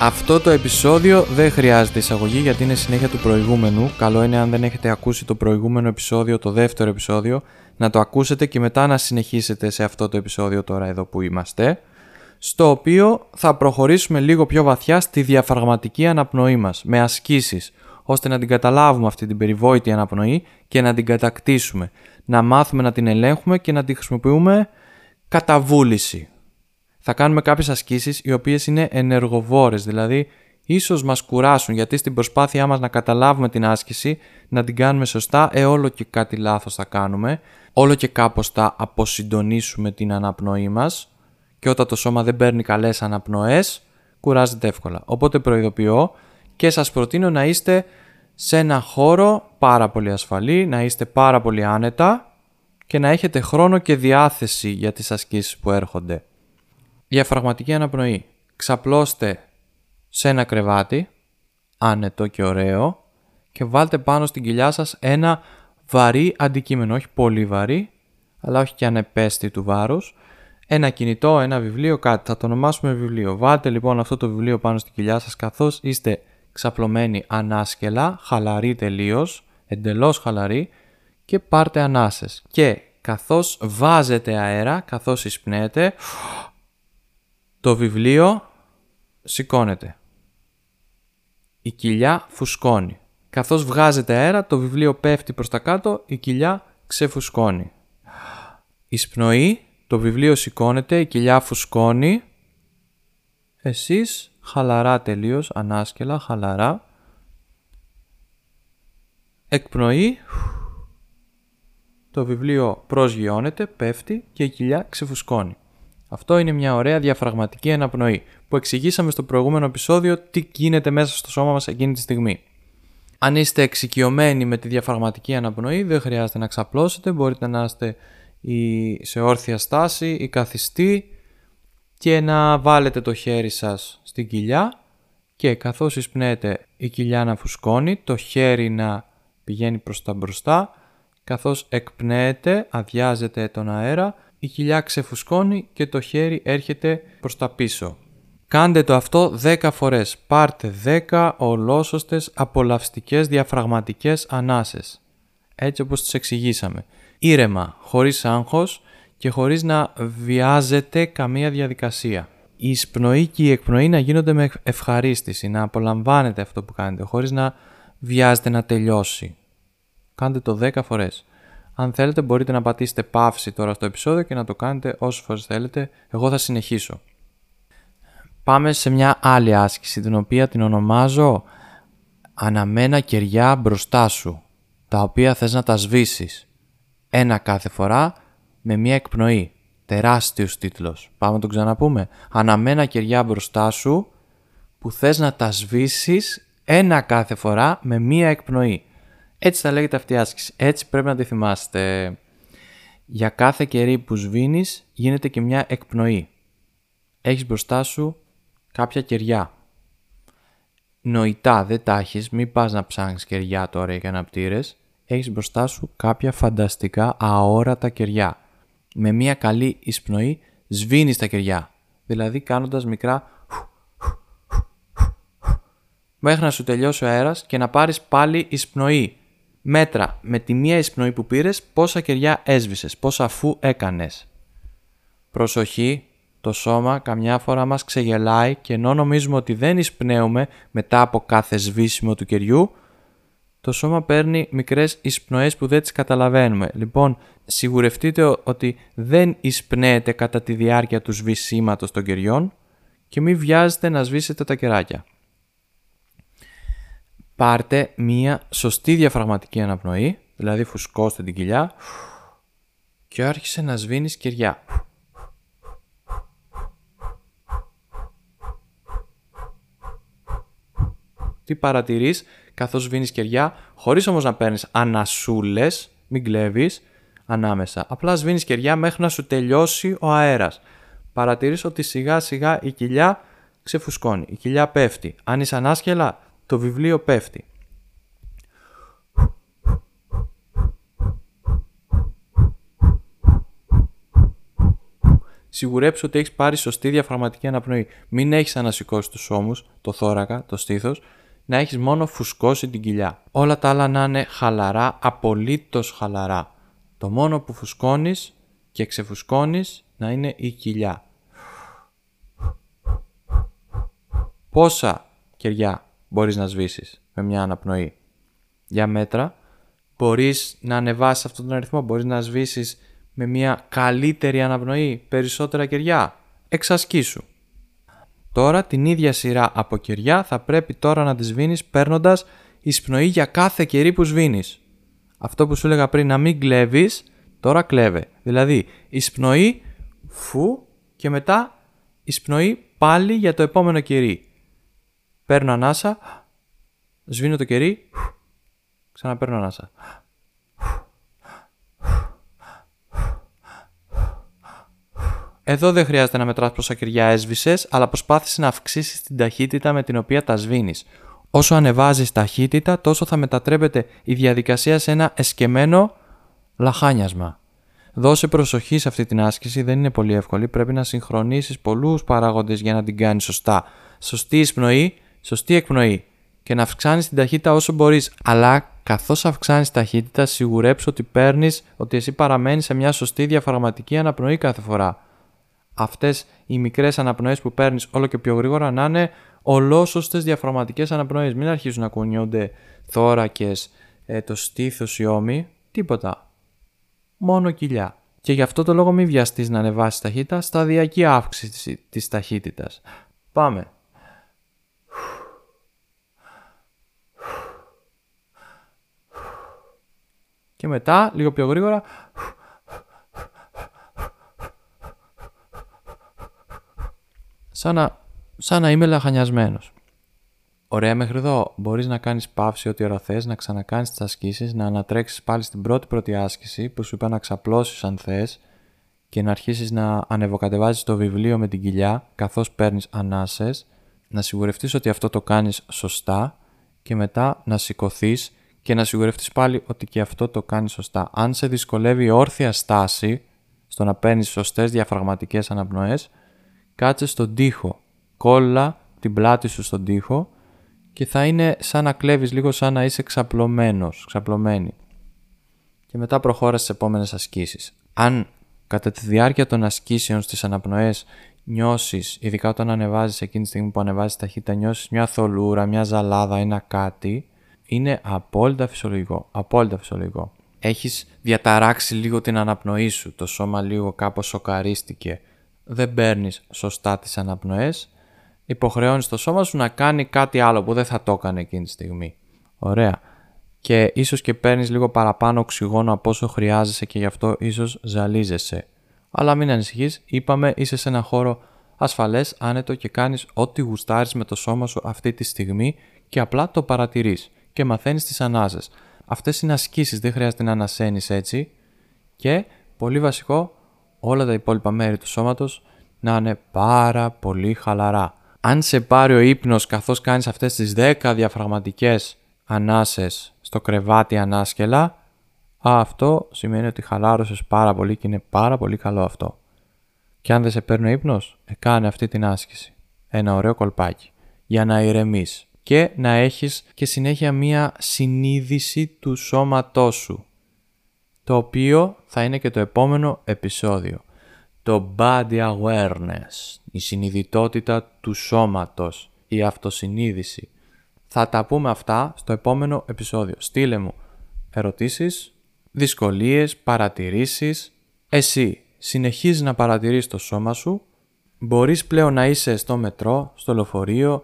Αυτό το επεισόδιο δεν χρειάζεται εισαγωγή γιατί είναι συνέχεια του προηγούμενου. Καλό είναι αν δεν έχετε ακούσει το προηγούμενο επεισόδιο, το δεύτερο επεισόδιο, να το ακούσετε και μετά να συνεχίσετε σε αυτό το επεισόδιο τώρα εδώ που είμαστε, στο οποίο θα προχωρήσουμε λίγο πιο βαθιά στη διαφραγματική αναπνοή μας, με ασκήσεις, ώστε να την καταλάβουμε αυτή την περιβόητη αναπνοή και να την κατακτήσουμε, να μάθουμε να την ελέγχουμε και να την χρησιμοποιούμε κατά βούληση. Θα κάνουμε κάποιες ασκήσεις οι οποίες είναι ενεργοβόρες, δηλαδή ίσως μας κουράσουν, γιατί στην προσπάθειά μας να καταλάβουμε την άσκηση, να την κάνουμε σωστά, όλο και κάτι λάθος θα κάνουμε, όλο και κάπως θα αποσυντονίσουμε την αναπνοή μας και όταν το σώμα δεν παίρνει καλές αναπνοές, κουράζεται εύκολα. Οπότε προειδοποιώ και σας προτείνω να είστε σε ένα χώρο πάρα πολύ ασφαλή, να είστε πάρα πολύ άνετα και να έχετε χρόνο και διάθεση για τις ασκήσεις που έρχονται. Διαφραγματική αναπνοή. Ξαπλώστε σε ένα κρεβάτι, άνετο και ωραίο, και βάλτε πάνω στην κοιλιά σας ένα βαρύ αντικείμενο, όχι πολύ βαρύ, αλλά όχι και ανεπέστη του βάρους. Ένα κινητό, ένα βιβλίο, κάτι, θα το ονομάσουμε βιβλίο. Βάλτε λοιπόν αυτό το βιβλίο πάνω στην κοιλιά σας, καθώς είστε ξαπλωμένοι ανάσκελα, χαλαροί τελείως, εντελώς χαλαροί, και πάρτε ανάσες. Και καθώς βάζετε αέρα, καθώς εισπνέετε, το βιβλίο σηκώνεται. Η κοιλιά φουσκώνει. Καθώς βγάζετε αέρα, το βιβλίο πέφτει προς τα κάτω, η κοιλιά ξεφουσκώνει. Εισπνοή, το βιβλίο σηκώνεται, η κοιλιά φουσκώνει. Εσείς χαλαρά τελείως, ανάσκελα, χαλαρά. Εκπνοή, το βιβλίο προσγειώνεται, πέφτει και η κοιλιά ξεφουσκώνει. Αυτό είναι μια ωραία διαφραγματική αναπνοή που εξηγήσαμε στο προηγούμενο επεισόδιο τι γίνεται μέσα στο σώμα μας εκείνη τη στιγμή. Αν είστε εξοικειωμένοι με τη διαφραγματική αναπνοή, δεν χρειάζεται να ξαπλώσετε, μπορείτε να είστε σε όρθια στάση ή καθιστή και να βάλετε το χέρι σας στην κοιλιά και καθώς εισπνέετε η κοιλιά να φουσκώνει, το χέρι να πηγαίνει προς τα μπροστά, καθώς εκπνέετε, αδειάζετε τον αέρα, η κοιλιά ξεφουσκώνει και το χέρι έρχεται προς τα πίσω. Κάντε το αυτό 10 φορές. Πάρτε 10 ολόσωστες απολαυστικές διαφραγματικές ανάσες. Έτσι όπως τις εξηγήσαμε. Ήρεμα, χωρίς άγχος και χωρίς να βιάζετε καμία διαδικασία. Η εισπνοή και η εκπνοή να γίνονται με ευχαρίστηση. Να απολαμβάνετε αυτό που κάνετε χωρίς να βιάζετε να τελειώσει. Κάντε το 10 φορές. Αν θέλετε μπορείτε να πατήσετε παύση τώρα στο επεισόδιο και να το κάνετε όσες φορές θέλετε. Εγώ θα συνεχίσω. Πάμε σε μια άλλη άσκηση την οποία την ονομάζω αναμένα κεριά μπροστά σου, τα οποία θες να τα σβήσεις. Ένα κάθε φορά με μια εκπνοή. Τεράστιος τίτλος. Πάμε να τον ξαναπούμε. Αναμένα κεριά μπροστά σου που θες να τα σβήσεις ένα κάθε φορά με μια εκπνοή. Έτσι θα λέγεται αυτή η άσκηση. Έτσι πρέπει να τη θυμάστε. Για κάθε κερί που σβήνεις γίνεται και μια εκπνοή. Έχεις μπροστά σου κάποια κεριά. Νοητά δεν τα έχεις, μην πας να ψάχνεις κεριά τώρα για αναπτήρες. Έχεις μπροστά σου κάποια φανταστικά αόρατα κεριά. Με μια καλή εισπνοή σβήνεις τα κεριά. Δηλαδή κάνοντας μικρά μέχρι να σου τελειώσει ο αέρας και να πάρεις πάλι εισπνοή. Μέτρα με τη μία εισπνοή που πήρες πόσα κεριά έσβησες, πόσα αφού έκανες. Προσοχή, το σώμα καμιά φορά μας ξεγελάει και ενώ νομίζουμε ότι δεν εισπνέουμε μετά από κάθε σβήσιμο του κεριού, το σώμα παίρνει μικρές εισπνοές που δεν τις καταλαβαίνουμε. Λοιπόν, σιγουρευτείτε ότι δεν εισπνέετε κατά τη διάρκεια του σβησίματος των κεριών και μην βιάζετε να σβήσετε τα κεράκια. Πάρτε μία σωστή διαφραγματική αναπνοή, δηλαδή φουσκώστε την κοιλιά και άρχισε να σβήνεις κεριά. Τι παρατηρείς καθώς σβήνεις κεριά, χωρίς όμως να παίρνεις ανασούλες, μην κλέβεις ανάμεσα. Απλά σβήνεις κεριά μέχρι να σου τελειώσει ο αέρας. Παρατηρείς ότι σιγά σιγά η κοιλιά ξεφουσκώνει, η κοιλιά πέφτει. Αν είσαι ανάσκελα, το βιβλίο πέφτει. σιγουρέψου ότι έχεις πάρει σωστή διαφραγματική αναπνοή. Μην έχεις ανασηκώσει τους ώμους, το θώρακα, το στήθος, να έχεις μόνο φουσκώσει την κοιλιά. Όλα τα άλλα να είναι χαλαρά, απολύτως χαλαρά. Το μόνο που φουσκώνεις και ξεφουσκώνεις να είναι η κοιλιά. Πόσα κεριά μπορείς να σβήσεις με μια αναπνοή? Για μέτρα, μπορείς να ανεβάσεις αυτόν τον αριθμό, μπορείς να σβήσεις με μια καλύτερη αναπνοή περισσότερα κεριά. Εξασκήσου. Τώρα την ίδια σειρά από κεριά θα πρέπει τώρα να τη σβήνεις παίρνοντας εισπνοή για κάθε κερί που σβήνεις. Αυτό που σου έλεγα πριν, να μην κλέβεις, τώρα κλέβε. Δηλαδή εισπνοή φου και μετά εισπνοή πάλι για το επόμενο κερί. Παίρνω ανάσα, σβήνω το κερί, ξαναπαίρνω ανάσα. Εδώ δεν χρειάζεται να μετράς πόσα κεριά έσβησες, αλλά προσπάθησε να αυξήσεις την ταχύτητα με την οποία τα σβήνεις. Όσο ανεβάζεις ταχύτητα, τόσο θα μετατρέπεται η διαδικασία σε ένα εσκεμμένο λαχάνιασμα. Δώσε προσοχή σε αυτή την άσκηση, δεν είναι πολύ εύκολη. Πρέπει να συγχρονίσεις πολλούς παράγοντες για να την κάνεις σωστά. Σωστή εισπνοή, σωστή εκπνοή. Και να αυξάνεις την ταχύτητα όσο μπορείς. Αλλά καθώς αυξάνεις ταχύτητα, σιγουρέψου ότι εσύ παραμένεις σε μια σωστή διαφραγματική αναπνοή κάθε φορά. Αυτές οι μικρές αναπνοές που παίρνεις όλο και πιο γρήγορα να είναι ολόσωστες διαφραγματικές αναπνοές. Μην αρχίζουν να κουνιούνται θώρακες, το στήθος, οι ώμοι, τίποτα. Μόνο κοιλιά. Και γι' αυτό το λόγο μην βιαστείς να ανεβάσεις ταχύτητα, σταδιακή αύξηση της ταχύτητας. Πάμε. Και μετά, λίγο πιο γρήγορα. Σαν να είμαι λαχανιασμένος. Ωραία, μέχρι εδώ μπορείς να κάνεις παύση ό,τι ώρα θες, να ξανακάνεις τις ασκήσεις, να ανατρέξεις πάλι στην πρώτη άσκηση που σου είπα, να ξαπλώσεις αν θες και να αρχίσεις να ανεβοκατεβάζεις το βιβλίο με την κοιλιά καθώς παίρνεις ανάσες, να σιγουρευτείς ότι αυτό το κάνεις σωστά και μετά να σηκωθείς και να σιγουρευτείς πάλι ότι και αυτό το κάνεις σωστά. Αν σε δυσκολεύει η όρθια στάση στο να παίρνεις σωστές διαφραγματικές αναπνοές, κάτσε στον τοίχο, κόλλα την πλάτη σου στον τοίχο και θα είναι σαν να κλέβεις λίγο, σαν να είσαι ξαπλωμένη. Και μετά προχώρα στις επόμενες ασκήσεις. Αν κατά τη διάρκεια των ασκήσεων στις αναπνοές νιώσεις, ειδικά όταν ανεβάζεις εκείνη τη στιγμή που ανεβάζεις ταχύτητα, νιώσεις μια θολούρα, μια ζαλάδα, ένα κάτι, είναι απόλυτα φυσιολογικό, απόλυτα φυσιολογικό. Έχεις διαταράξει λίγο την αναπνοή σου, το σώμα λίγο κάπως σοκαρίστηκε. Δεν παίρνεις σωστά τις αναπνοές, υποχρεώνεις το σώμα σου να κάνει κάτι άλλο που δεν θα το έκανε εκείνη τη στιγμή. Ωραία. Και ίσως και παίρνεις λίγο παραπάνω οξυγόνο από όσο χρειάζεσαι και γι' αυτό ίσως ζαλίζεσαι. Αλλά μην ανησυχείς, είπαμε είσαι σε ένα χώρο ασφαλές, άνετο και κάνεις ό,τι γουστάρεις με το σώμα σου αυτή τη στιγμή και απλά το παρατηρείς και μαθαίνεις τις ανάσες. Αυτές είναι ασκήσεις, δεν χρειάζεται να ανασαίνεις έτσι και πολύ βασικό, όλα τα υπόλοιπα μέρη του σώματος να είναι πάρα πολύ χαλαρά. Αν σε πάρει ο ύπνος καθώς κάνεις αυτές τις 10 διαφραγματικές ανάσες στο κρεβάτι ανάσκελα, αυτό σημαίνει ότι χαλάρωσες πάρα πολύ και είναι πάρα πολύ καλό αυτό. Και αν δεν σε παίρνει ο ύπνος, κάνε αυτή την άσκηση. Ένα ωραίο κολπάκι για να ηρεμείς και να έχεις και συνέχεια μία συνείδηση του σώματός σου, το οποίο θα είναι και το επόμενο επεισόδιο. Το body awareness, η συνειδητότητα του σώματος, η αυτοσυνείδηση. Θα τα πούμε αυτά στο επόμενο επεισόδιο. Στείλε μου ερωτήσεις, δυσκολίες, παρατηρήσεις. Εσύ συνεχίζεις να παρατηρείς το σώμα σου. Μπορείς πλέον να είσαι στο μετρό, στο λεωφορείο,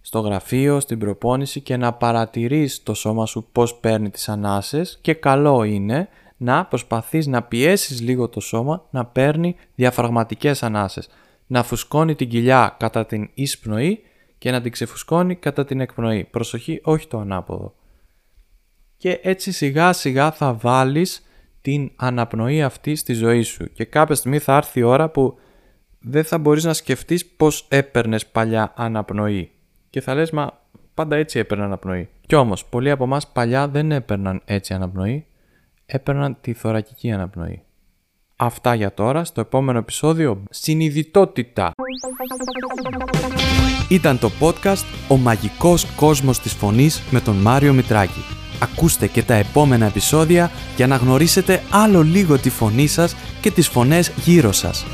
στο γραφείο, στην προπόνηση και να παρατηρείς το σώμα σου πώς παίρνει τις ανάσες και καλό είναι να προσπαθείς να πιέσεις λίγο το σώμα να παίρνει διαφραγματικές ανάσες. Να φουσκώνει την κοιλιά κατά την εισπνοή και να την ξεφουσκώνει κατά την εκπνοή. Προσοχή, όχι το ανάποδο. Και έτσι σιγά σιγά θα βάλεις την αναπνοή αυτή στη ζωή σου. Και κάποια στιγμή θα έρθει η ώρα που δεν θα μπορείς να σκεφτείς πώς έπαιρνες παλιά αναπνοή. Και θα λες, μα πάντα έτσι έπαιρναν αναπνοή. Κι όμως, πολλοί από εμάς παλιά δεν έπαιρναν έτσι αναπνοή. Έπαιρναν τη θωρακική αναπνοή. Αυτά για τώρα, στο επόμενο επεισόδιο συνειδητότητα. Ήταν το podcast «Ο μαγικός κόσμος της φωνής» με τον Μάριο Μητράκη. Ακούστε και τα επόμενα επεισόδια για να γνωρίσετε άλλο λίγο τη φωνή σας και τις φωνές γύρω σας.